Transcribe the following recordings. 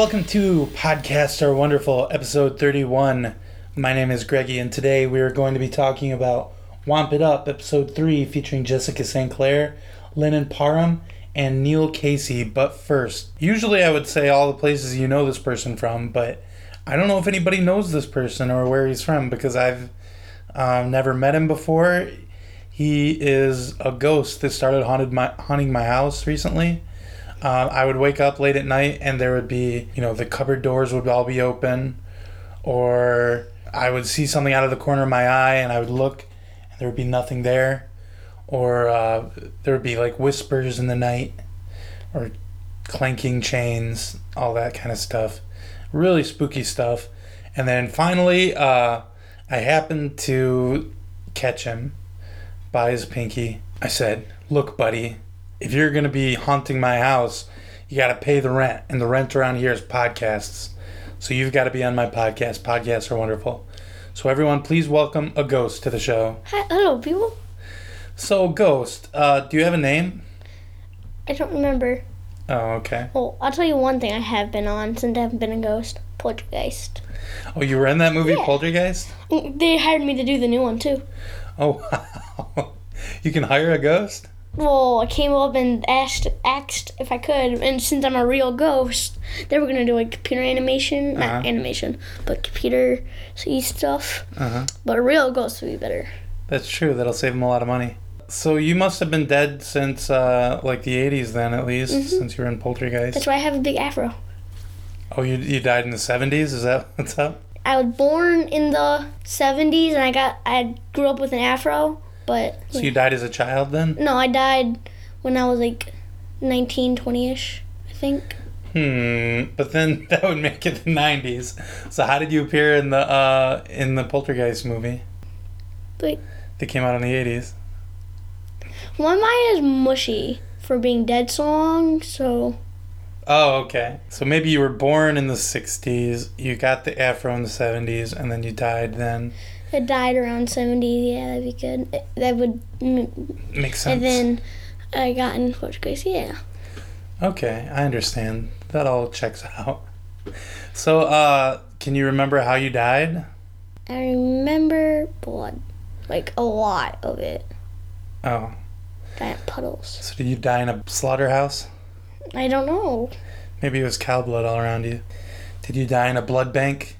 welcome to Podcasts Are Wonderful, episode 31. My name is Greggy, and today we are going to be talking about Womp It Up, episode 3, featuring Jessica St. Clair, Lennon Parham, and Neil Casey. But first, usually I would say all the places you know this person from, but I don't know if anybody knows this person or where he's from because I've never met him before. He is a ghost that started haunting my house recently. I would wake up late at night and there would be, the cupboard doors would all be open, or I would see something out of the corner of my eye and I would look and there would be nothing there, or there would be like whispers in the night or clanking chains, all that kind of stuff. Really spooky stuff. And then finally, I happened to catch him by his pinky. I said, "Look, buddy, if you're going to be haunting my house, you got to pay the rent. And the rent around here is podcasts. So you've got to be on my podcast. Podcasts are wonderful." So everyone, please welcome a ghost to the show. Hi, hello, people. So, ghost, do you have a name? I don't remember. Oh, okay. Well, I'll tell you one thing I have been on since I haven't been a ghost. Poltergeist. Oh, you were in that movie, yeah. Poltergeist? They hired me to do the new one, too. Oh, wow. You can hire a ghost? Well, I came up and asked if I could, and since I'm a real ghost, they were going to do a computer animation, not animation, but computer stuff, but a real ghost would be better. That's true. That'll save them a lot of money. So you must have been dead since, the 80s then, at least, since you were in Poltergeist. That's why I have a big afro. Oh, you died in the 70s? Is that what's up? I was born in the 70s, and I grew up with an afro. But, so you died as a child then? No, I died when I was 19, 20-ish, I think. But then that would make it the 90s. So how did you appear in the Poltergeist movie? That came out in the 80s. Well, mine is mushy for being dead so long, so... Oh, okay. So maybe you were born in the 60s, you got the afro in the 70s, and then you died then... It died around 70, yeah, that'd be good. That would... Make sense. And then I got in Portuguese, yeah. Okay, I understand. That all checks out. So, can you remember how you died? I remember blood. A lot of it. Oh. Giant puddles. So did you die in a slaughterhouse? I don't know. Maybe it was cow blood all around you. Did you die in a blood bank?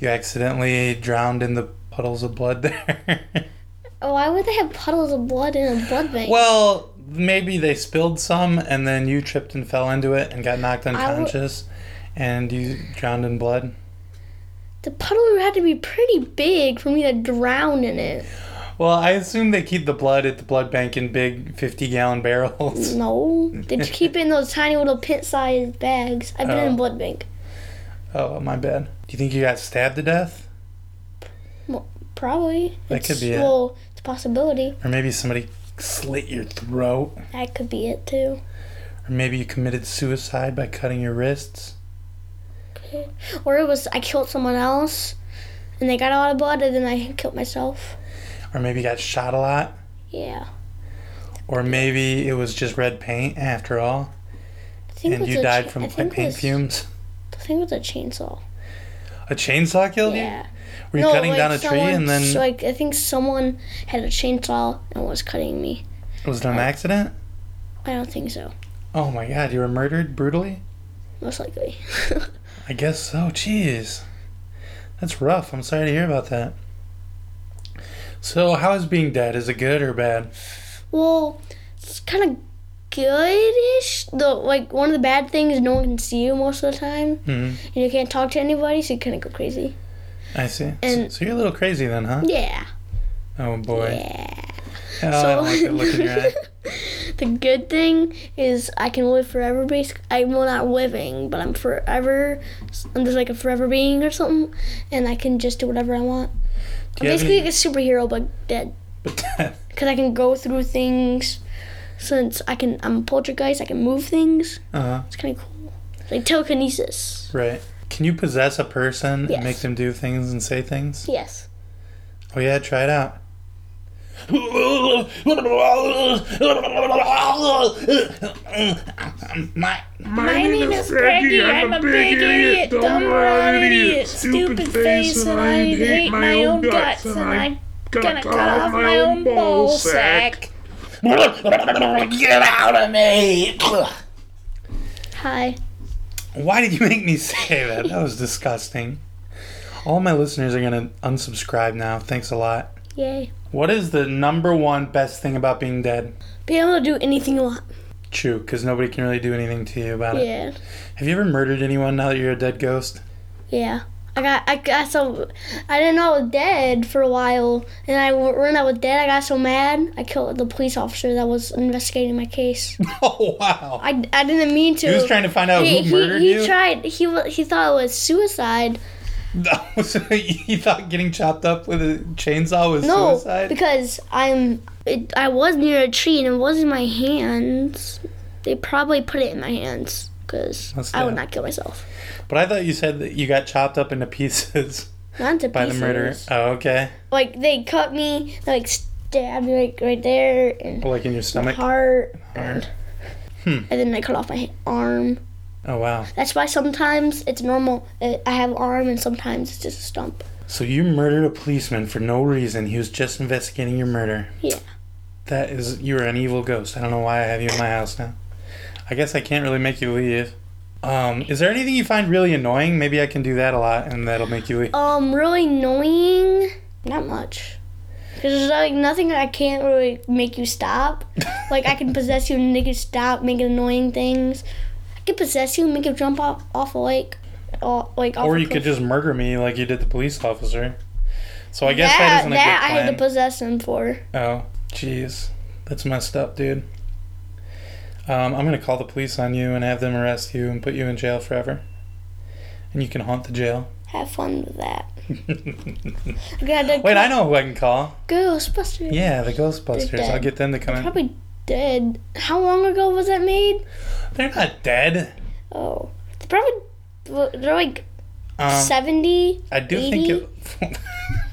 You accidentally drowned in the puddles of blood there. Why would they have puddles of blood in a blood bank? Well, maybe they spilled some, and then you tripped and fell into it and got knocked unconscious, and you drowned in blood. The puddle had to be pretty big for me to drown in it. Well, I assume they keep the blood at the blood bank in big 50-gallon barrels. No, they just keep it in those tiny little pint-sized bags. I've been in a blood bank. Oh, my bad. Do you think you got stabbed to death? Well, probably. It's a possibility. Or maybe somebody slit your throat. That could be it, too. Or maybe you committed suicide by cutting your wrists. Okay. Or it was I killed someone else, and they got a lot of blood, and then I killed myself. Or maybe you got shot a lot. Yeah. Or maybe it was just red paint, after all. And you died from paint fumes. I think it was a chainsaw. A chainsaw killed you? Yeah. Were you cutting down a tree and then... I think someone had a chainsaw and was cutting me. Was it an accident? I don't think so. Oh, my God. You were murdered brutally? Most likely. I guess so. Jeez. That's rough. I'm sorry to hear about that. So, how is being dead? Is it good or bad? Well, it's kind of... good-ish. One of the bad things is no one can see you most of the time. And you can't talk to anybody, so you kind of go crazy. I see. And so you're a little crazy then, huh? Yeah. Oh, boy. Yeah. Oh, so, I like the look in your eye. The good thing is I can live forever. Basically, I'm not living, but I'm forever. I'm just like a forever being or something, and I can just do whatever I want. I'm basically like a superhero, but dead. Because I can go through things... Since I'm a poltergeist, I can move things. It's kind of cool. It's like telekinesis. Right. Can you possess a person and make them do things and say things? Yes. Oh, yeah, try it out. My name is Peggy. I'm a big idiot, dumb rotten idiot, stupid face, and I hate my own guts, and I'm gonna cut off my own ball sack. Get out of me! Hi. Why did you make me say that? That was disgusting. All my listeners are gonna unsubscribe now. Thanks a lot. Yay. What is the number one best thing about being dead? Being able to do anything you want. True, because nobody can really do anything to you about it. Yeah. Have you ever murdered anyone now that you're a dead ghost? Yeah. I didn't know I was dead for a while, and when I was dead, I got so mad, I killed the police officer that was investigating my case. Oh, wow. I didn't mean to. He was trying to find out who murdered you? He tried. He thought it was suicide. No, so you thought getting chopped up with a chainsaw was suicide? No, because I was near a tree and it wasn't my hands. They probably put it in my hands because I would not kill myself. But I thought you said that you got chopped up into pieces. Not into by pieces. By the murderer. Oh, okay. Like they cut me, like stabbed me like right there, and like in your stomach, my heart. And then they cut off my arm. Oh, wow. That's why sometimes it's normal. I have an arm and sometimes it's just a stump. So you murdered a policeman for no reason. He was just investigating your murder. Yeah. You were an evil ghost. I don't know why I have you in my house now. I guess I can't really make you leave. Is there anything you find really annoying? Maybe I can do that a lot and that'll make you leave. Really annoying? Not much. Because there's like nothing that I can't really make you stop. Like I can possess you and make you stop making annoying things. Possess you and make you jump off a lake. Or you could just murder me like you did the police officer. So I guess that isn't a good plan. That I had to possess him for. Oh, jeez. That's messed up, dude. I'm going to call the police on you and have them arrest you and put you in jail forever. And you can haunt the jail. Have fun with that. Wait, I know who I can call. Ghostbusters. Yeah, the Ghostbusters. I'll get them to come in. Probably dead. How long ago was that made? They're not dead. Oh. They're like 70, I do 80?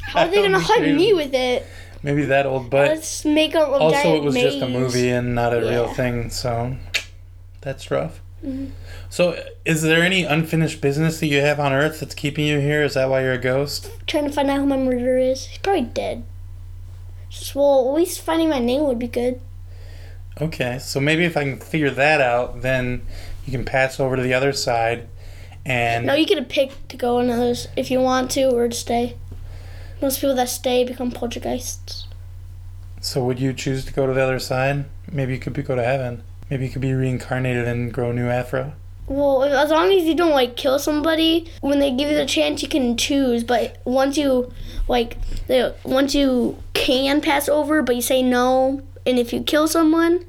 How are they going to haunt me with it? Maybe that old, but let's make a little also it was maze. Just a movie and not a real thing, so that's rough. Mm-hmm. So is there any unfinished business that you have on Earth that's keeping you here? Is that why you're a ghost? I'm trying to find out who my murderer is. He's probably dead. Well, at least finding my name would be good. Okay, so maybe if I can figure that out, then you can pass over to the other side, and... No, you get a pick to go on others if you want to, or to stay. Most people that stay become poltergeists. So would you choose to go to the other side? Maybe you could go to heaven. Maybe you could be reincarnated and grow a new afro. Well, as long as you don't, kill somebody, when they give you the chance, you can choose. But once you can pass over, but you say no... And if you kill someone,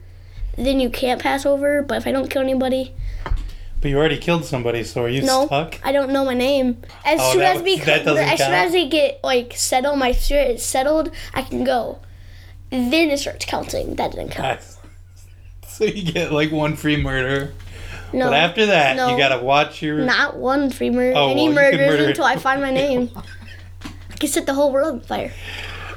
then you can't pass over. But if I don't kill anybody... But you already killed somebody, so are you stuck? No, I don't know my name. As soon as they get, settled, my spirit is settled, I can go. Then it starts counting. That doesn't count. So you get, one free murder. No. But after that, you gotta watch your... Not one free murder. Any murders until I find my name. I can set the whole world on fire.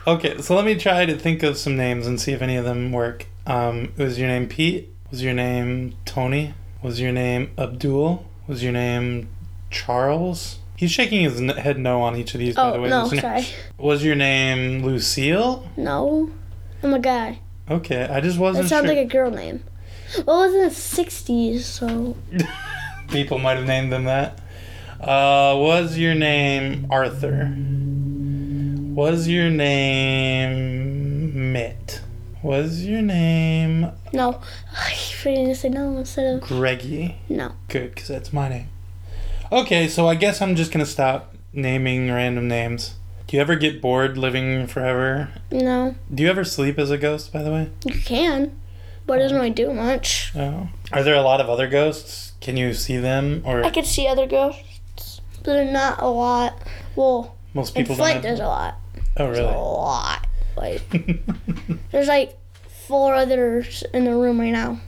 Okay, so let me try to think of some names and see if any of them work. Was your name Pete? Was your name Tony? Was your name Abdul? Was your name Charles? He's shaking his head no on each of these, by the way. Oh, no, sorry. Was your name Lucille? No. I'm a guy. Okay, I just wasn't sure. That sounds like a girl name. Well, it was in the 60s, so... People might have named them that. Was your name Arthur? Was your name Mitt? Was your name... No. I forgot to say no instead of... Greggy? No. Good, because that's my name. Okay, so I guess I'm just going to stop naming random names. Do you ever get bored living forever? No. Do you ever sleep as a ghost, by the way? You can, but it doesn't really do much. Oh. Are there a lot of other ghosts? Can you see them? Or I could see other ghosts, but they're not a lot. Well... Most people don't have... there's a lot. Oh, really? There's a lot. There's 4 others in the room right now.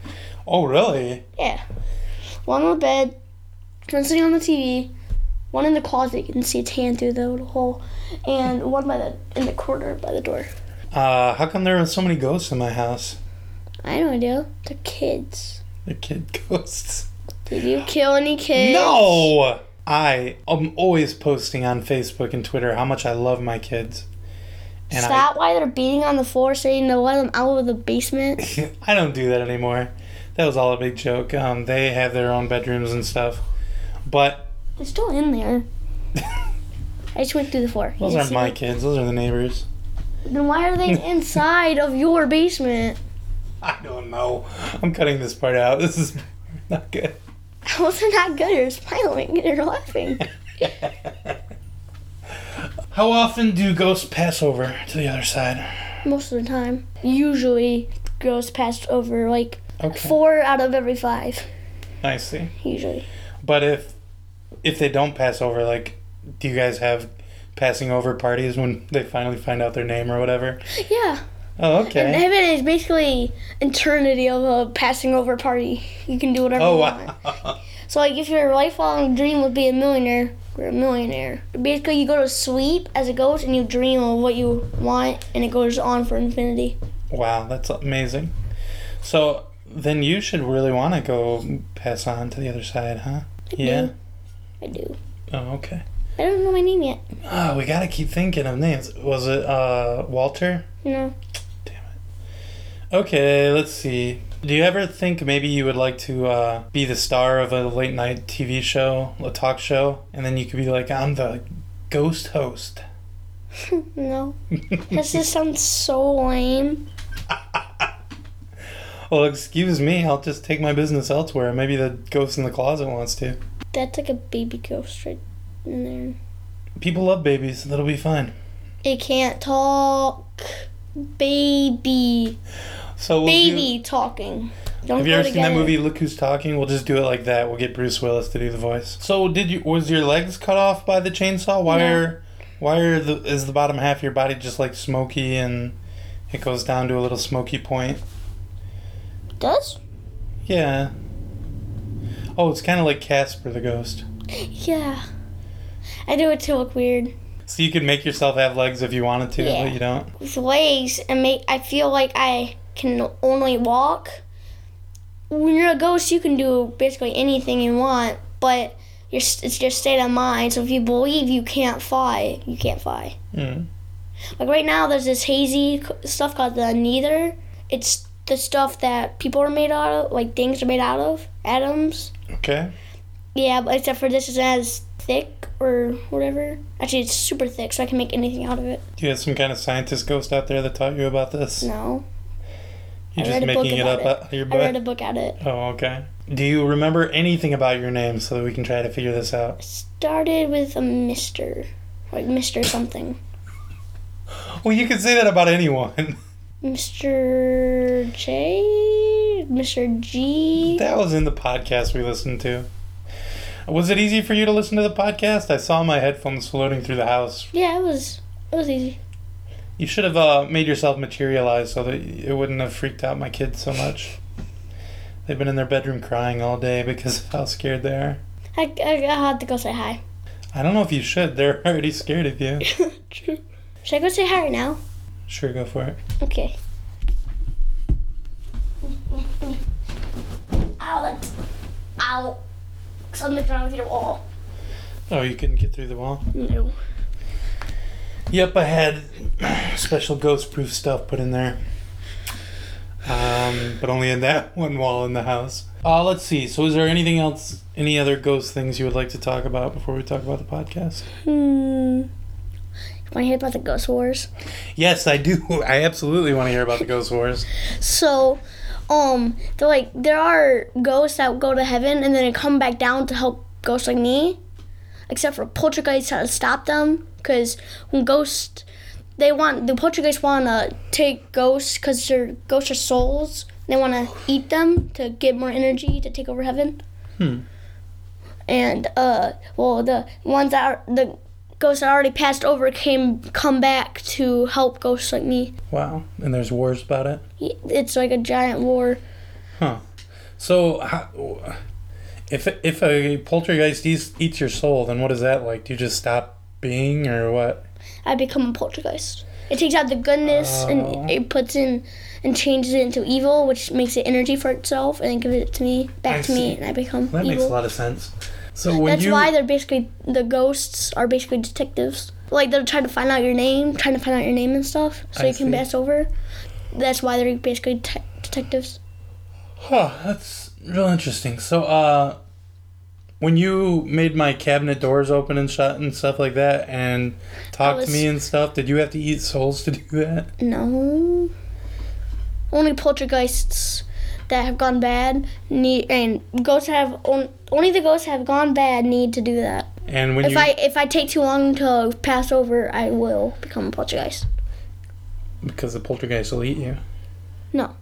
Oh, really? Yeah. One on the bed, one sitting on the TV, one in the closet. You can see its hand through the little hole, and one in the corner by the door. How come there are so many ghosts in my house? I have no idea. They're kids. The kid ghosts. Did you kill any kids? No! I am always posting on Facebook and Twitter how much I love my kids. And is that why they're beating on the floor saying to let them out of the basement? I don't do that anymore. That was all a big joke. They have their own bedrooms and stuff. But... they're still in there. I just went through the floor. Those aren't my kids. Those are the neighbors. Then why are they inside of your basement? I don't know. I'm cutting this part out. This is not good. It wasn't that good. You're smiling. You're laughing. How often do ghosts pass over to the other side? Most of the time. Usually, ghosts pass over like 4 out of every 5. I see. Usually. But if they don't pass over, like, do you guys have passing over parties when they finally find out their name or whatever? Yeah. Oh, okay. And heaven is basically eternity of a passing over party. You can do whatever you want. So, like, if your lifelong dream would be a millionaire, you're a millionaire. Basically, you go to sleep as it goes, and you dream of what you want, and it goes on for infinity. Wow, that's amazing. So, then you should really want to go pass on to the other side, huh? I do. Oh, okay. I don't know my name yet. Oh, we gotta keep thinking of names. Was it Walter? No. Damn it. Okay, let's see. Do you ever think maybe you would like to be the star of a late night TV show, a talk show, and then you could be like, I'm the ghost host? No. This just sounds so lame. Well, excuse me, I'll just take my business elsewhere. Maybe the ghost in the closet wants to. That's like a baby ghost right in there. People love babies. That'll be fine. It can't talk. Baby. So we'll baby do... talking. Don't have you ever seen that movie, Look Who's Talking? We'll just do it like that. We'll get Bruce Willis to do the voice. So was your legs cut off by the chainsaw? Why is the bottom half of your body just like smoky and it goes down to a little smoky point? It does? Yeah. Oh, it's kind of like Casper the Ghost. Yeah. I do it to look weird. So you could make yourself have legs if you wanted to, but you don't? With legs, I feel like I can only walk. When you're a ghost, you can do basically anything you want, but it's your state of mind. So if you believe you can't fly, you can't fly. Mm. Like right now, there's this hazy stuff called the nether. It's the stuff that people are made out of, like things are made out of, atoms. Okay. Yeah, but except for this is as thick or whatever. Actually, it's super thick, so I can make anything out of it. Do you have some kind of scientist ghost out there that taught you about this? No. You're just making it up out of your butt? I read a book about it. Oh, okay. Do you remember anything about your name so that we can try to figure this out? It started with a Mr. Like Mr. something. Well, you could say that about anyone. Mr. J? Mr. G? That was in the podcast we listened to. Was it easy for you to listen to the podcast? I saw my headphones floating through the house. Yeah, it was easy. You should have made yourself materialize so that it wouldn't have freaked out my kids so much. They've been in their bedroom crying all day because of how scared they are. I'll have to go say hi. I don't know if you should. They're already scared of you. True. Should I go say hi right now? Sure, go for it. Okay. Ow. Something's wrong with your wall. Oh, you couldn't get through the wall? No. Yep, I had special ghost-proof stuff put in there. But only in that one wall in the house. Let's see. So is there anything else, any other ghost things you would like to talk about before we talk about the podcast? Want to hear about the Ghost Wars? Yes, I do. I absolutely want to hear about the Ghost Wars. So... they're like, there are ghosts that go to heaven and then they come back down to help ghosts like me. Except for poltergeists, how to stop them. Because when ghosts, the poltergeists want to take ghosts because ghosts are souls. They want to eat them to get more energy to take over heaven. Hmm. And, the ones that are, the ghosts that already passed over come back to help ghosts like me. Wow. And there's wars about it? It's like a giant war. Huh. So if a poltergeist eats your soul, then what is that like? Do you just stop being or what? I become a poltergeist. It takes out the goodness and it puts in and changes it into evil, which makes it energy for itself, and then gives it to me, back to me, and I become evil. That makes a lot of sense. So when that's why they're basically, the ghosts are basically detectives. Like, they're trying to find out your name and stuff, so you can pass over. That's why they're basically detectives. Huh, that's real interesting. So, when you made my cabinet doors open and shut and stuff like that and talked to me and stuff, did you have to eat souls to do that? No. Only poltergeists that have gone bad need, and ghosts have only the ghosts have gone bad need to do that. And when if I take too long to pass over, I will become a poltergeist. Because the poltergeist will eat you. No.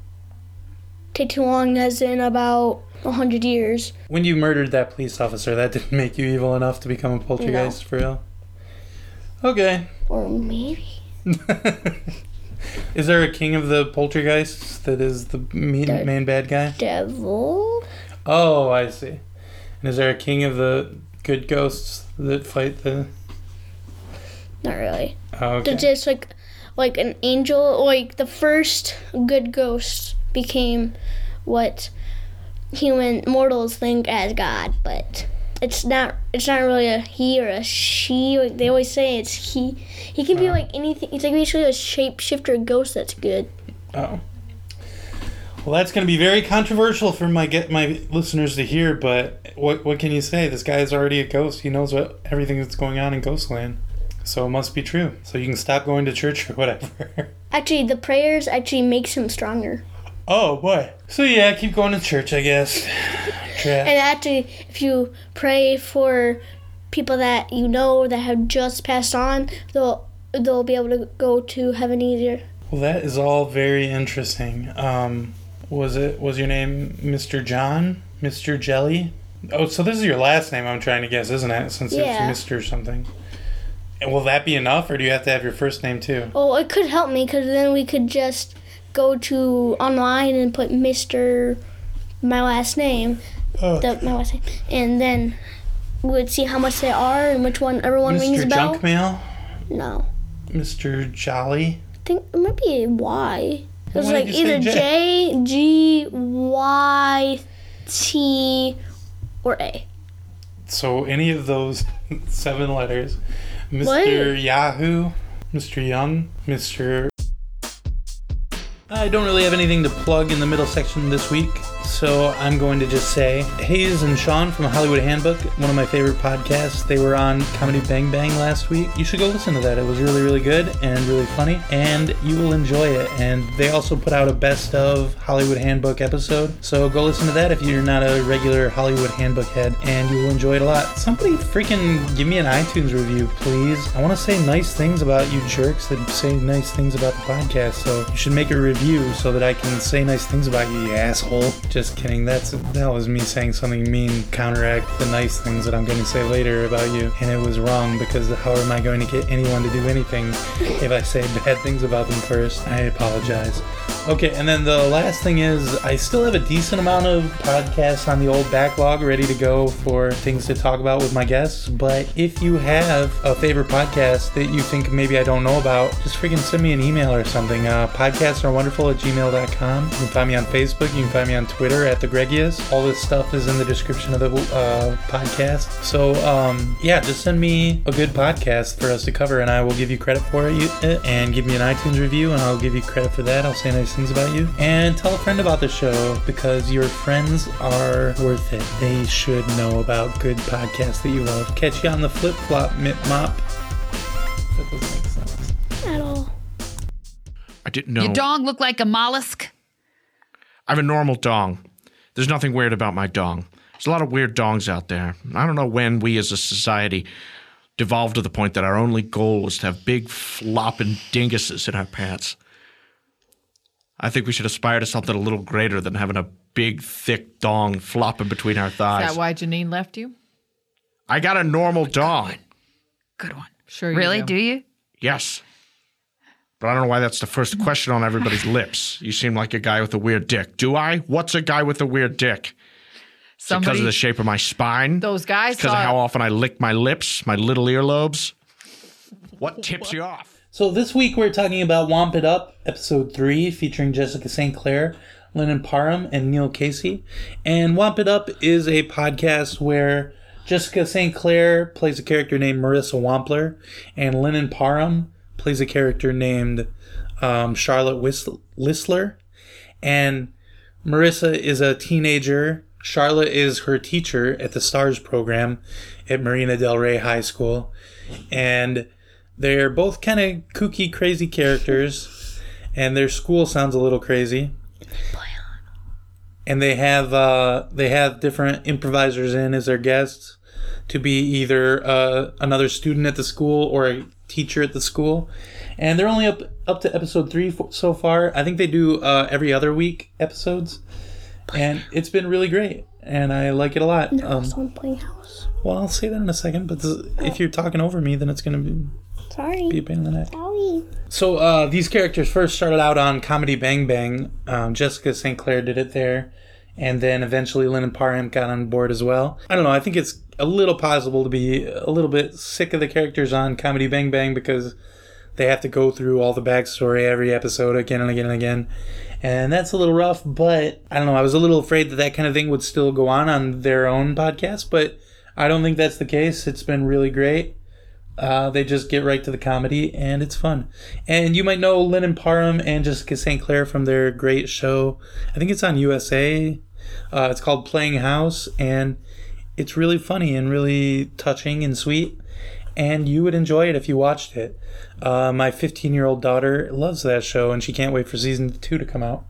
Take too long as in about 100 years. When you murdered that police officer, that didn't make you evil enough to become a poltergeist, for real? Okay. Or maybe. Is there a king of the poltergeists that is the main bad guy? Devil. Oh, I see. And is there a king of the good ghosts that fight the... Not really. Oh, okay. They're just like an angel. Like, the first good ghost became what... human mortals think as God, but it's not really a he or a she. Like, they always say it's he. He can be like anything. It's like basically a shapeshifter ghost that's good. Oh. Well, that's going to be very controversial for my listeners to hear, but what can you say? This guy is already a ghost. He knows everything that's going on in Ghostland. So it must be true. So you can stop going to church or whatever. Actually, the prayers actually makes him stronger. Oh, boy. So, yeah, I keep going to church, I guess. And actually, if you pray for people that you know that have just passed on, they'll be able to go to heaven easier. Well, that is all very interesting. Was your name Mr. John? Mr. Jelly? Oh, so this is your last name I'm trying to guess, isn't it? Since it's Mr. something. And will that be enough, or do you have to have your first name, too? Oh, it could help me, because then we could just... go to online and put Mr. my last name, and then we would see how much they are and which one everyone rings a bell. Mr. Junkmail? No. Mr. Jolly? I think it might be a Y. It was like either J, G, Y, T, or A. So any of those 7 letters. Mr. What? Yahoo, Mr. Young, Mr. I don't really have anything to plug in the middle section this week, so I'm going to just say Hayes and Sean from Hollywood Handbook, one of my favorite podcasts. They were on Comedy Bang Bang last week. You should go listen to that. It was really, really good and really funny, and you will enjoy it. And they also put out a best of Hollywood Handbook episode, so go listen to that if you're not a regular Hollywood Handbook head, and you will enjoy it a lot. Somebody freaking give me an iTunes review, please. I want to say nice things about you jerks that say nice things about the podcast, so you should make a review so that I can say nice things about you, you asshole. Just kidding. That was me saying something mean, counteract the nice things that I'm going to say later about you. And it was wrong, because how am I going to get anyone to do anything if I say bad things about them first? I apologize. Okay, and then the last thing is I still have a decent amount of podcasts on the old backlog ready to go for things to talk about with my guests, but if you have a favorite podcast that you think maybe I don't know about, just freaking send me an email or something. Podcasts are wonderful@gmail.com. You can find me on Facebook. You can find me on Twitter @TheGregius. All this stuff is in the description of the podcast. So, just send me a good podcast for us to cover, and I will give you credit for it, and give me an iTunes review, and I'll give you credit for that. I'll say nice things about you. And tell a friend about the show, because your friends are worth it. They should know about good podcasts that you love. Catch you on the flip-flop, mip-mop. That doesn't make sense. At all. I didn't know. Your dong look like a mollusk? I have a normal dong. There's nothing weird about my dong. There's a lot of weird dongs out there. I don't know when we as a society devolved to the point that our only goal is to have big flopping dinguses in our pants. I think we should aspire to something a little greater than having a big, thick dong flopping between our thighs. Is that why Janine left you? I got a normal dong. Good one. Sure you do. Really? Do you? Yes. But I don't know why that's the first question on everybody's lips. You seem like a guy with a weird dick. Do I? What's a guy with a weird dick? Because of the shape of my spine? Those guys. Because of how often I lick my lips, my little earlobes? What tips you off? So this week we're talking about Womp It Up, Episode 3, featuring Jessica St. Clair, Lennon Parham, and Neil Casey. And Womp It Up is a podcast where Jessica St. Clair plays a character named Marissa Wampler, and Lennon Parham plays a character named Charlotte Whistler. And Marissa is a teenager. Charlotte is her teacher at the STARS program at Marina Del Rey High School. And they're both kind of kooky, crazy characters, and their school sounds a little crazy. And they have different improvisers in as their guests to be either another student at the school or a teacher at the school. And they're only up to episode 3 so far. I think they do every other week episodes, and it's been really great. And I like it a lot. They're also on Playing House. Well, I'll say that in a second, but if you're talking over me, then it's going to be... Sorry. Be a pain in the neck. Sorry. So these characters first started out on Comedy Bang Bang. Jessica St. Clair did it there. And then eventually Lennon Parham got on board as well. I don't know. I think it's a little possible to be a little bit sick of the characters on Comedy Bang Bang because they have to go through all the backstory every episode again and again and again. And that's a little rough, but I don't know. I was a little afraid that kind of thing would still go on their own podcast, but I don't think that's the case. It's been really great. They just get right to the comedy, and it's fun. And you might know Lennon Parham and Jessica St. Clair from their great show. I think it's on USA. It's called Playing House, and it's really funny and really touching and sweet. And you would enjoy it if you watched it. My 15-year-old daughter loves that show, and she can't wait for season 2 to come out.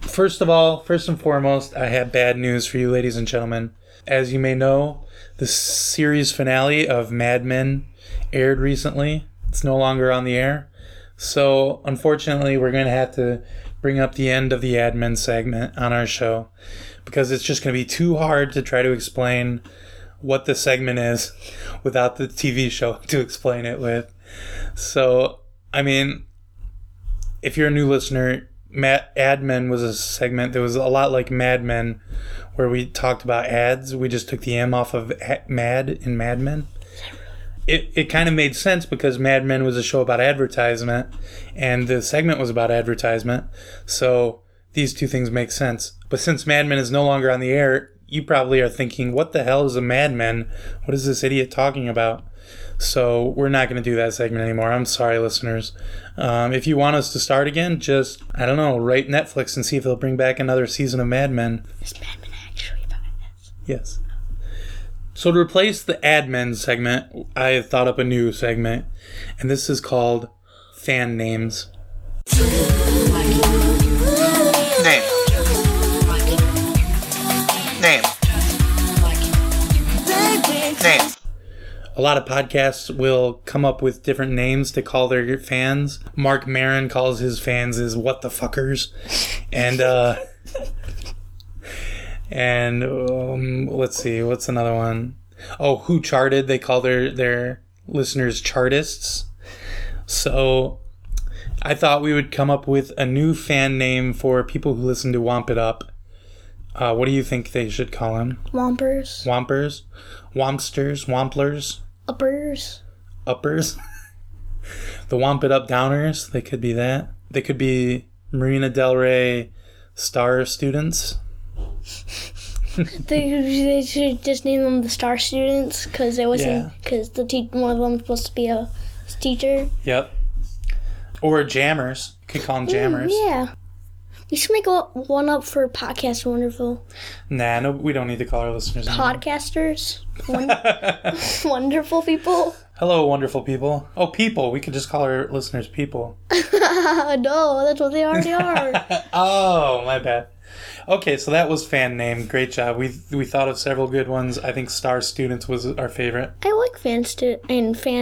First and foremost, I have bad news for you, ladies and gentlemen. As you may know, the series finale of Mad Men aired recently. It's no longer on the air. So, unfortunately, we're going to have to bring up the end of the Ad Men segment on our show because it's just going to be too hard to try to explain what the segment is without the TV show to explain it with. So, I mean, if you're a new listener, Ad Men was a segment that was a lot like Mad Men, where we talked about ads. We just took the M off of Mad in Mad Men. It kind of made sense because Mad Men was a show about advertisement, and the segment was about advertisement. So these two things make sense. But since Mad Men is no longer on the air, you probably are thinking, what the hell is a Mad Men? What is this idiot talking about? So we're not going to do that segment anymore. I'm sorry, listeners. If you want us to start again, just, I don't know, write Netflix and see if they'll bring back another season of Mad Men. Is Mad Men actually about this? Yes. So to replace the Ad Men segment, I have thought up a new segment, and this is called Fan Names. Name. A lot of podcasts will come up with different names to call their fans. Mark Maron calls his fans his what the fuckers. And let's see, what's another one? Oh, Who Charted? They call their listeners chartists. So I thought we would come up with a new fan name for people who listen to Womp It Up. What do you think they should call him? Wompers. Wompers. Wompsters. Womplers. Uppers. The Womp It Up Downers. They could be that. They could be Marina Del Rey Star students. They should just name them the Star students one of them was supposed to be a teacher. Yep. Or Jammers. Could call them Jammers. Yeah. You should make one up for Podcasts are wonderful. Nah, no, we don't need to call our listeners Podcasters? Wonderful people? Hello, wonderful people. Oh, people. We could just call our listeners people. No, that's what they already are. Oh, my bad. Okay, so that was fan name. Great job. We thought of several good ones. I think Star Students was our favorite. I like fan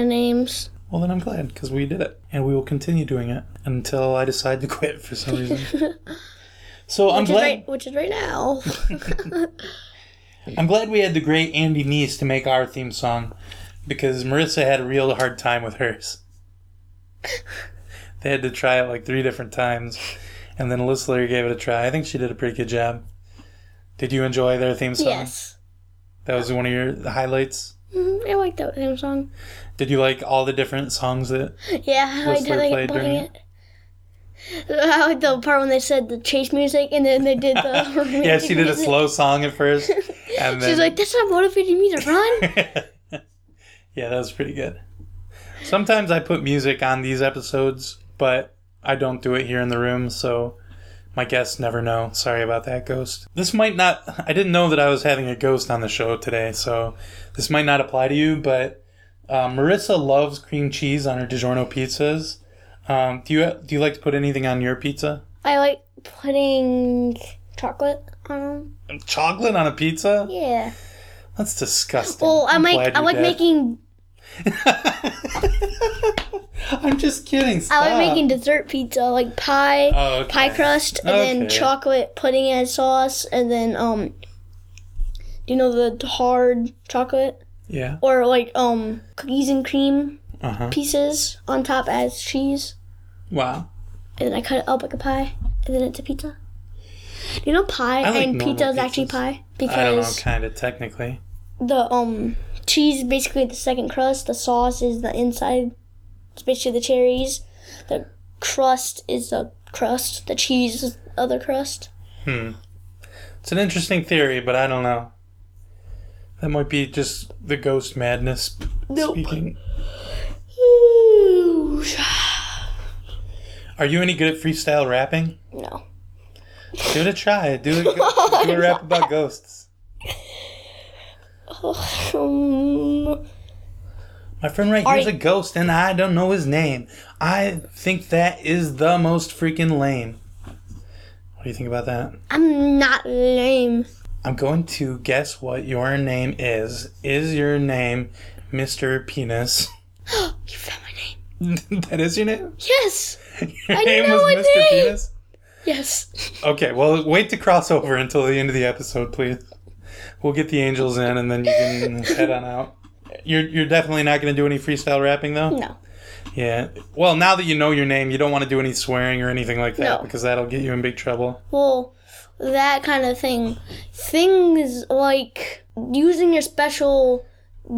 names. Well, then I'm glad, because we did it. And we will continue doing it until I decide to quit for some reason. So I'm glad... which is right now. I'm glad we had the great Andy Neese to make our theme song, because Marissa had a real hard time with hers. They had to try it like 3 different times, and then Liz Larry gave it a try. I think she did a pretty good job. Did you enjoy their theme song? Yes. That was one of your highlights? I liked that same song. Did you like all the different songs that Whistler played during it? I like the part when they said the chase music, and then they did the... yeah, she did a slow song at first. And then... she's like, that's not motivating me to run. Yeah, that was pretty good. Sometimes I put music on these episodes, but I don't do it here in the room, so my guests never know. Sorry about that, Ghost. This might not... I didn't know that I was having a ghost on the show today, so this might not apply to you, but Marissa loves cream cheese on her DiGiorno pizzas. Do you like to put anything on your pizza? I like putting chocolate on them. Chocolate on a pizza? Yeah. That's disgusting. Well, I like making... I'm just kidding. Stop. I like making dessert pizza, like pie, pie crust, and then chocolate pudding and sauce, and then do you know the hard chocolate? Yeah. Or like cookies and cream. Uh-huh. Pieces on top as cheese. Wow. And then I cut it up like a pie, and then it's a pizza. You know, pie and pizza is actually pie because I don't know, kind of technically. The cheese is basically the second crust. The sauce is the inside. It's basically the cherries. The crust is the crust. The cheese is the other crust. It's an interesting theory, but I don't know. That might be just the ghost madness speaking. Are you any good at freestyle rapping? No. Give it a try. Do a rap about ghosts. My friend right here's a ghost, and I don't know his name. I think that is the most freaking lame. What do you think about that? I'm not lame. I'm going to guess what your name is. Is your name Mr. Penis? You found my name. That is your name? Yes. Your name was Mr. Penis? Yes. Okay, well, wait to cross over until the end of the episode, please. We'll get the angels in, and then you can head on out. You're definitely not going to do any freestyle rapping, though? No. Yeah. Well, now that you know your name, you don't want to do any swearing or anything like that, because that'll get you in big trouble. Well, that kind of thing. Things like using your special...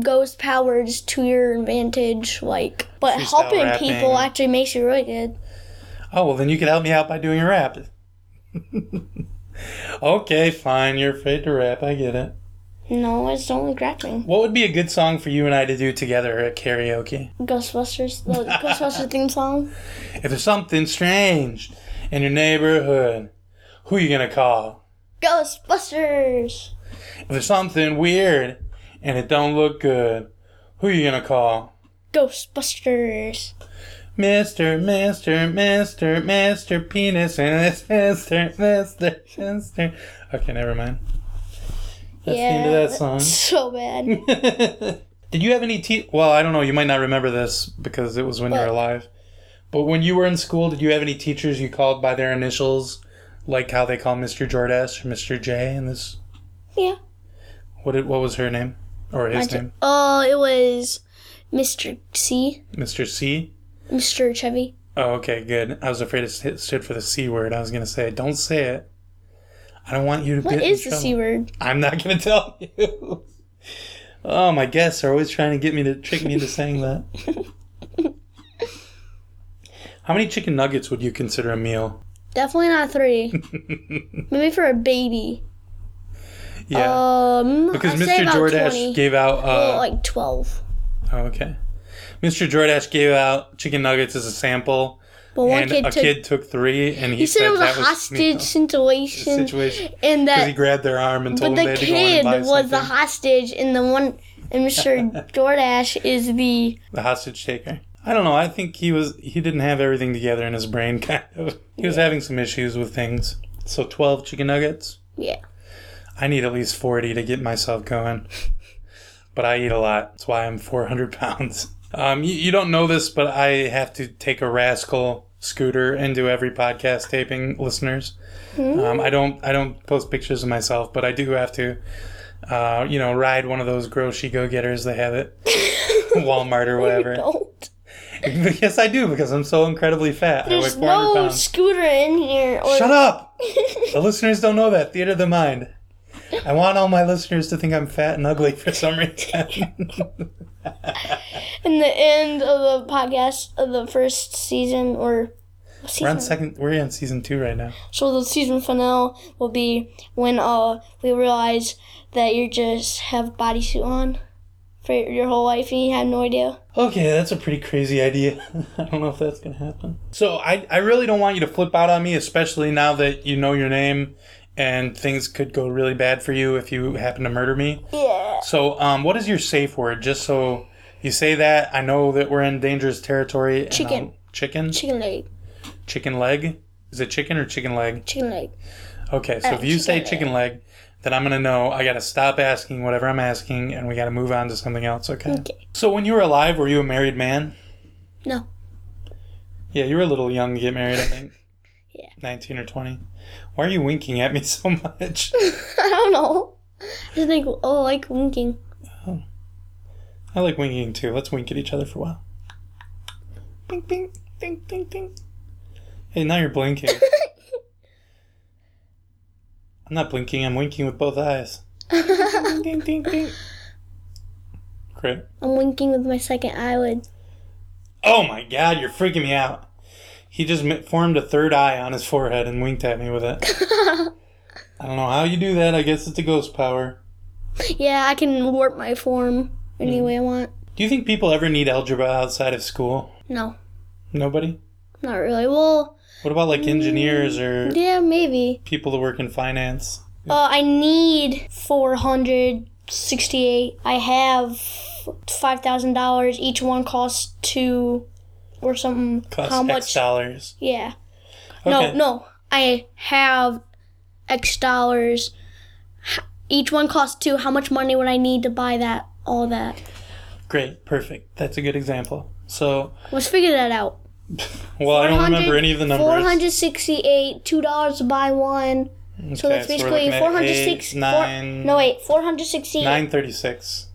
ghost powers to your advantage, but freestyle helping rapping. People actually makes you really good. Oh, well, then you can help me out by doing a rap. Okay, fine. You're afraid to rap. I get it. No, it's only rapping. What would be a good song for you and I to do together at karaoke? Ghostbusters. The Ghostbusters theme song. If there's something strange in your neighborhood, who are you going to call? Ghostbusters. If there's something weird... and it don't look good, who are you gonna call? Ghostbusters. Mr. Penis and Mr. Okay, never mind. That's the end of that song. So bad. Did you have any well, I don't know, you might not remember this because it was when you were alive. But when you were in school, did you have any teachers you called by their initials, like how they call Mr. Jordache or Mr. J in this? Yeah. What was her name? Or his name? Oh, it was Mr. C. Mr. C? Mr. Chevy. Oh, okay, good. I was afraid it stood for the C word. I was going to say, don't say it. I don't want you to get in trouble. What is the C word? I'm not going to tell you. Oh, my guests are always trying to trick me into saying that. How many chicken nuggets would you consider a meal? Definitely not 3. Maybe for a baby. Yeah, because Mr. Jordache 20. Gave out... 12. Oh, okay. Mr. Jordache gave out chicken nuggets as a sample, and a kid took 3, and he said it was a hostage situation. Because he grabbed their arm and told them they had to go in and buy something. But the kid was the hostage, and Mr. Jordache is the... the hostage taker. I don't know, I think he didn't have everything together in his brain, kind of. He was having some issues with things. So 12 chicken nuggets? Yeah. I need at least 40 to get myself going. But I eat a lot. That's why I'm 400 pounds. You don't know this, but I have to take a rascal scooter into every podcast taping, listeners. I don't post pictures of myself, but I do have to, ride one of those grocery go-getters they have at Walmart or whatever. No, you don't. Yes, I do, because I'm so incredibly fat. There's I weigh 400 pounds. Scooter in here. Shut up! The listeners don't know that. Theater of the mind. I want all my listeners to think I'm fat and ugly for some reason. In the end of the podcast of the first season, or season, we're in season 2 right now. So the season finale will be when we realize that you just have bodysuit on for your whole life and you have no idea. Okay, that's a pretty crazy idea. I don't know if that's going to happen. So I really don't want you to flip out on me, especially now that you know your name and things could go really bad for you if you happen to murder me. Yeah. So what is your safe word? Just so you say that. I know that we're in dangerous territory. Chicken. Chicken? Chicken leg. Chicken leg? Is it chicken or chicken leg? Chicken leg. Okay, so if you say chicken leg, then I'm going to know I got to stop asking whatever I'm asking, and we got to move on to something else, okay? So when you were alive, were you a married man? No. Yeah, you were a little young to get married, I think. Yeah. 19 or 20. Why are you winking at me so much? I don't know. I think I like winking. Oh. I like winking, too. Let's wink at each other for a while. Bing, bing, bing, bing, bing. Hey, now you're blinking. I'm not blinking, I'm winking with both eyes. Ding, ding, ding, ding. Great. I'm winking with my second eyelid. Oh my god, you're freaking me out. He just formed a third eye on his forehead and winked at me with it. I don't know how you do that, I guess it's the ghost power. Yeah, I can warp my form any way I want. Do you think people ever need algebra outside of school? No. Nobody? Not really. Well, what about, like, engineers or... Yeah, maybe. People that work in finance? I need 468. I have $5,000. Each one costs 2 or something. Costs how much? X dollars. Yeah. Okay. No. I have X dollars. Each one costs 2. How much money would I need to buy that? All that. Great. Perfect. That's a good example. So... let's figure that out. Well, I don't remember any of the numbers. 468, $2 to buy one. Okay, so that's basically 468. No, wait, 468. 936.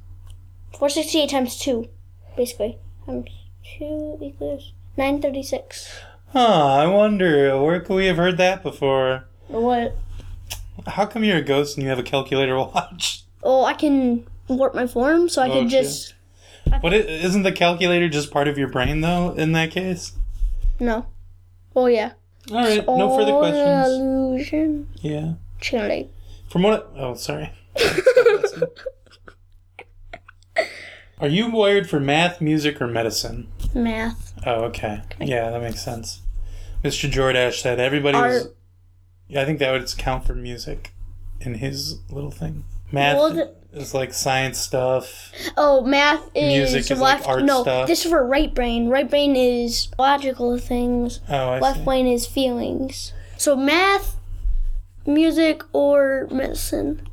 468 times 2, basically. Times 2 equals 936. I wonder, where could we have heard that before? What? How come you're a ghost and you have a calculator watch? Oh, I can warp my form, so I could just... What isn't the calculator just part of your brain, though, in that case? No. Oh, yeah. All right. It's no further questions. All illusion. Yeah. Chicken leg. From what? Oh, sorry. Are you wired for math, music, or medicine? Math. Oh, okay. Yeah, that makes sense. Mr. Jordache said everybody was. Yeah, I think that would count for music, in his little thing. Math. It's like science stuff. Oh, math is... music is left, like art stuff. No, this is for right brain. Right brain is logical things. Oh, I left see. Brain is feelings. So math, music, or medicine.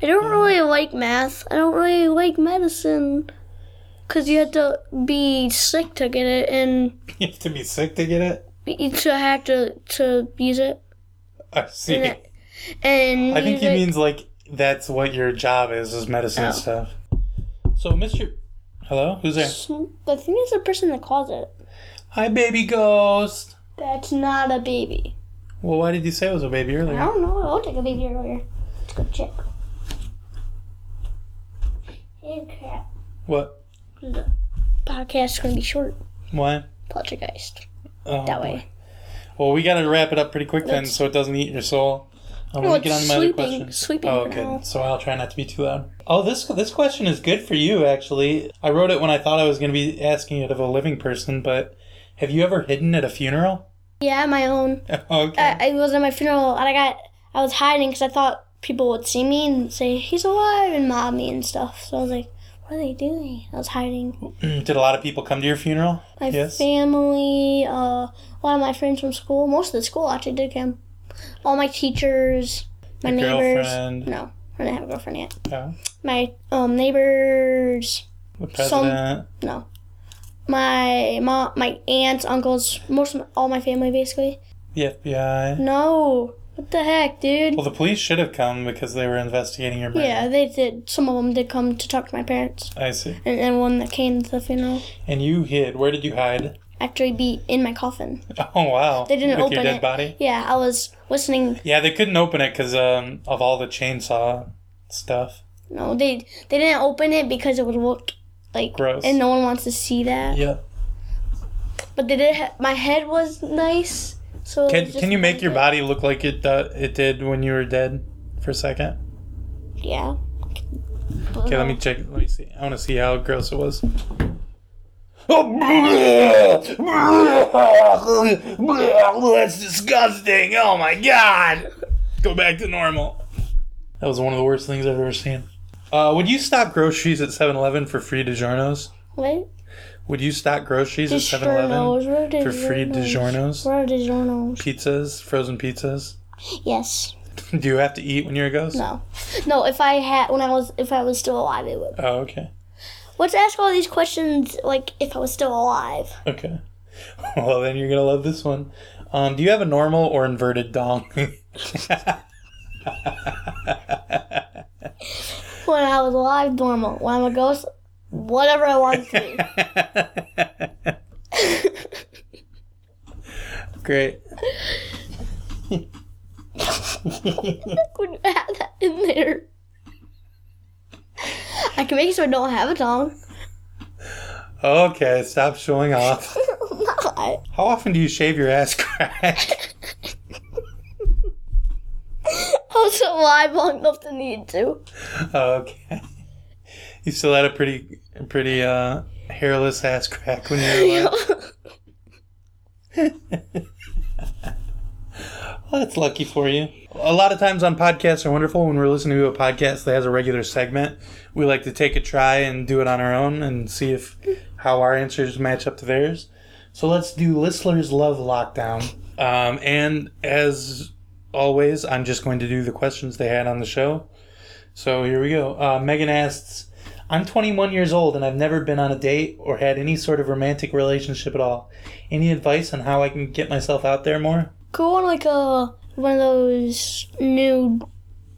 I don't really like math. I don't really like medicine. Because you have to be sick to get it. And you have to be sick to get it? To have to use it. I see. And I think he means like... that's what your job is medicine stuff. So, Mr. Hello? Who's there? I think it's the person that calls it. Hi, baby ghost. That's not a baby. Well, why did you say it was a baby earlier? I don't know. It looked like a baby earlier. Let's go check. Hey, crap. What? The podcast's going to be short. Why? Poltergeist. Oh, that way. Well, we got to wrap it up pretty quick then so it doesn't eat your soul. Let me get on to my other question. Sweeping. Oh, okay. Now. So I'll try not to be too loud. Oh, this question is good for you, actually. I wrote it when I thought I was going to be asking it of a living person, but have you ever hidden at a funeral? Yeah, at my own. Okay. I was at my funeral, and I was hiding because I thought people would see me and say, he's alive, and mob me and stuff. So I was like, what are they doing? I was hiding. Did a lot of people come to your funeral? My family, a lot of my friends from school. Most of the school actually did come. All my teachers, my neighbors. Girlfriend. No, I don't have a girlfriend yet. Oh. My neighbors. The president. No. My mom, my aunts, uncles, all my family, basically. The FBI. No. What the heck, dude? Well, the police should have come because they were investigating your murder. Yeah, they did. Some of them did come to talk to my parents. I see. And one that came to the funeral. And you hid. Where did you hide? actually be in my coffin. Oh, wow. They didn't open it. With your dead body? Yeah, I was listening. Yeah, they couldn't open it because of all the chainsaw stuff. No, they didn't open it because it would look like gross. And no one wants to see that. Yeah. But they did. My head was nice. So can you make your body look like it did when you were dead for a second? Yeah. Okay, let me check. Let me see. I want to see how gross it was. Oh, that's disgusting. Oh my god. Go back to normal. That was one of the worst things I've ever seen. Would you stock groceries at 7-Eleven for free DiGiornos? What? Would you stock groceries at 7-Eleven for free DiGiornos? Where are DiGiornos? Pizzas? Frozen pizzas? Yes. Do you have to eat when you're a ghost? No. No, if I was still alive, it would. Oh, okay. Let's ask all these questions, like, if I was still alive. Okay. Well, then you're going to love this one. Do you have a normal or inverted dong? When I was alive, normal. When I'm a ghost, whatever I want to be. Great. Couldn't have that in there. I can make it so I don't have a tongue. Okay, stop showing off. Not. How often do you shave your ass crack? I was alive long enough to need to. Okay. You still had a pretty hairless ass crack when you were alive. Well, that's lucky for you. A lot of times on Podcasts Are Wonderful, when we're listening to a podcast that has a regular segment, we like to take a try and do it on our own and see how our answers match up to theirs. So let's do Listeners Love Lockdown. And as always, I'm just going to do the questions they had on the show. So here we go. Megan asks, I'm 21 years old and I've never been on a date or had any sort of romantic relationship at all. Any advice on how I can get myself out there more? Go on like one of those new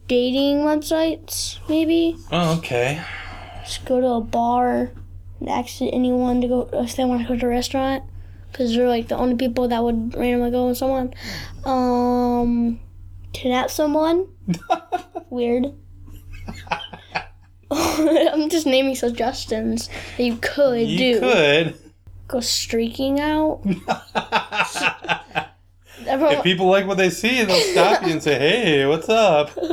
dating websites, maybe. Oh, okay. Just go to a bar and ask anyone to go if they want to go to a restaurant, because they're like the only people that would randomly go with someone. Kidnap someone. Weird. I'm just naming suggestions that you could do. You could go streaking out. If people like what they see, they'll stop you and say, hey, what's up? They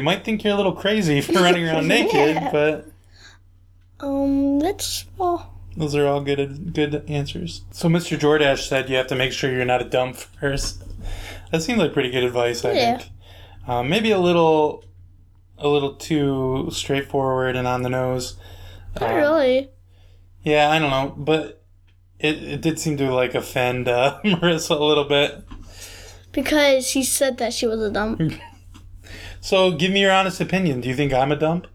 might think you're a little crazy for running around naked, yeah. But... that's all. Those are all good answers. So Mr. Jordash said you have to make sure you're not a dumb first. That seems like pretty good advice, I think. Maybe a little too straightforward and on the nose. Not really. Yeah, I don't know, but... It did seem to, like, offend Marissa a little bit. Because she said that she was a dump. So, give me your honest opinion. Do you think I'm a dump?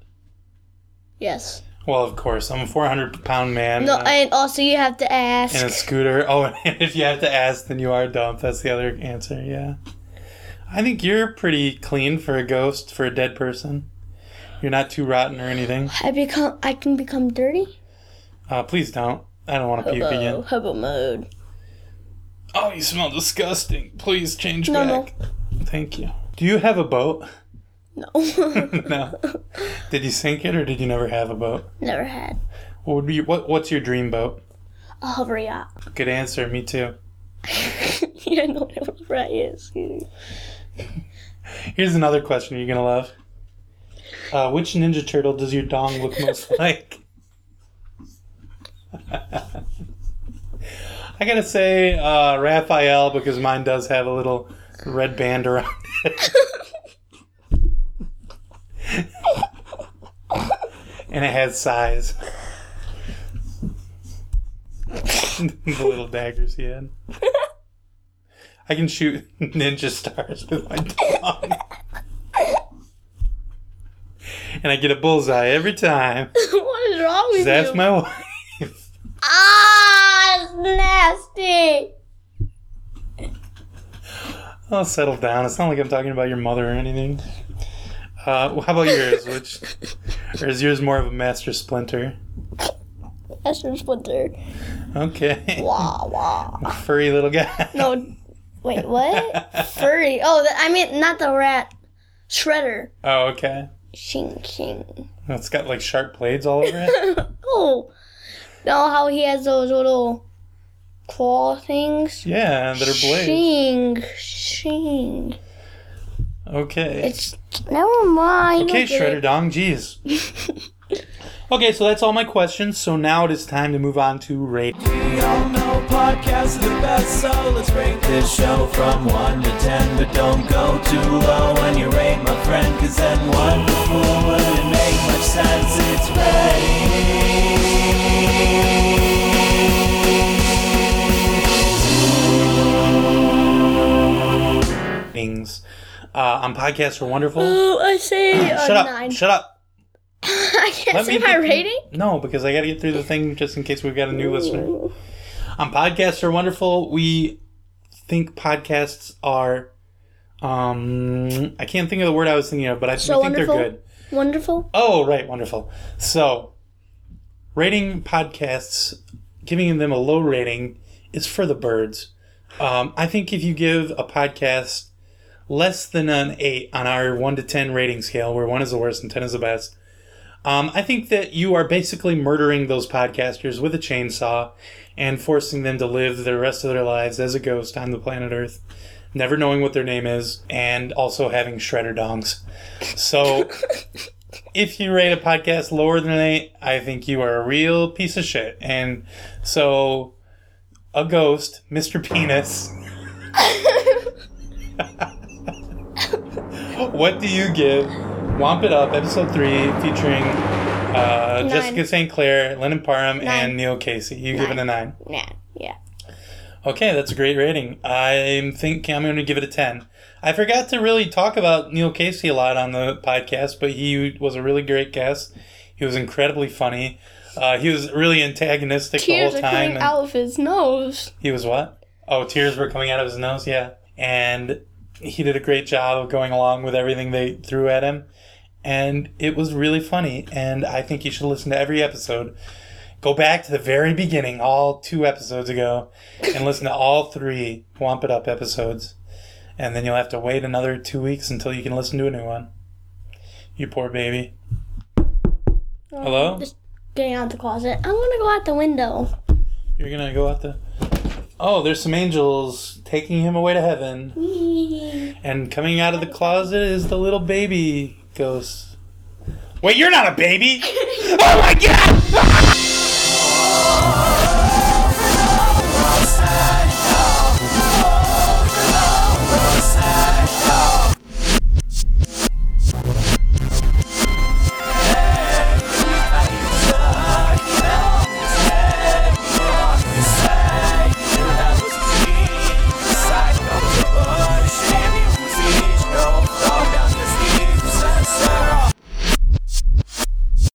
Yes. Well, of course. I'm a 400-pound man. No, and also you have to ask. And a scooter. Oh, and if you have to ask, then you are a dump. That's the other answer, yeah. I think you're pretty clean for a ghost, for a dead person. You're not too rotten or anything. I can become dirty? Please don't. I don't want to puke again. Hobo mode. Oh, you smell disgusting. Please change back. No. Thank you. Do you have a boat? No. No. Did you sink it or did you never have a boat? Never had. What would be what's your dream boat? A hover yacht. Good answer. Me too. You don't know what a hover yacht is. Here's another question you're going to love. Which Ninja Turtle does your dong look most like? I gotta say Raphael, because mine does have a little red band around it. And it has size. The little daggers he had. I can shoot ninja stars with my dog. And I get a bullseye every time. What is wrong with you? That's my wife. Ah, nasty. Oh, settle down. It's not like I'm talking about your mother or anything. How about yours? Or is yours more of a master splinter? Esther Splinter. Okay. Wah, wah. Furry little guy. No, wait, what? Furry. Oh, I mean, not the rat. Shredder. Oh, okay. Shing, shing. It's got, like, sharp blades all over it? Oh. No, how he has those little claw things. Yeah, that are blades. Shing, shing. Okay. It's... Never mind. Okay, Shredder Dong, jeez. Okay, so that's all my questions. So now it is time to move on to rate. We all know podcasts are the best, so let's rate this show from 1 to 10. But don't go too low when you rate, my friend, because then 1 to 4 wouldn't make much sense. It's ratings. On Podcasts Are Wonderful. Oh, I say Shut up. I can't Let say my rating? No, because I got to get through the thing just in case we've got a new listener. On Podcasts Are Wonderful, we think podcasts are... I can't think of the word I was thinking of, but I think they're good. Wonderful? Oh, right, wonderful. So, rating podcasts, giving them a low rating, is for the birds. I think if you give a podcast less than an 8 on our 1 to 10 rating scale, where 1 is the worst and 10 is the best... I think that you are basically murdering those podcasters with a chainsaw and forcing them to live the rest of their lives as a ghost on the planet Earth, never knowing what their name is, and also having shredder dongs. So, if you rate a podcast lower than an 8, I think you are a real piece of shit. And so, a ghost, Mr. Penis, what do you give? Womp It Up, Episode 3, featuring Jessica St. Clair, Lennon Parham, and Neil Casey. You give it a 9? Yeah. Okay, that's a great rating. I think I'm going to give it a 10. I forgot to really talk about Neil Casey a lot on the podcast, but he was a really great guest. He was incredibly funny. He was really antagonistic the whole time. Tears were coming out of his nose. He was what? Oh, tears were coming out of his nose, yeah. And he did a great job of going along with everything they threw at him. And it was really funny, and I think you should listen to every episode. Go back to the very beginning, all 2 episodes ago, and listen to all 3 Womp It Up episodes. And then you'll have to wait another 2 weeks until you can listen to a new one. You poor baby. Hello? I'm just getting out of the closet. I'm going to go out the window. You're going to go out the... Oh, there's some angels taking him away to heaven. Wee. And coming out of the closet is the little baby... Goes. Wait, you're not a baby! Oh my god!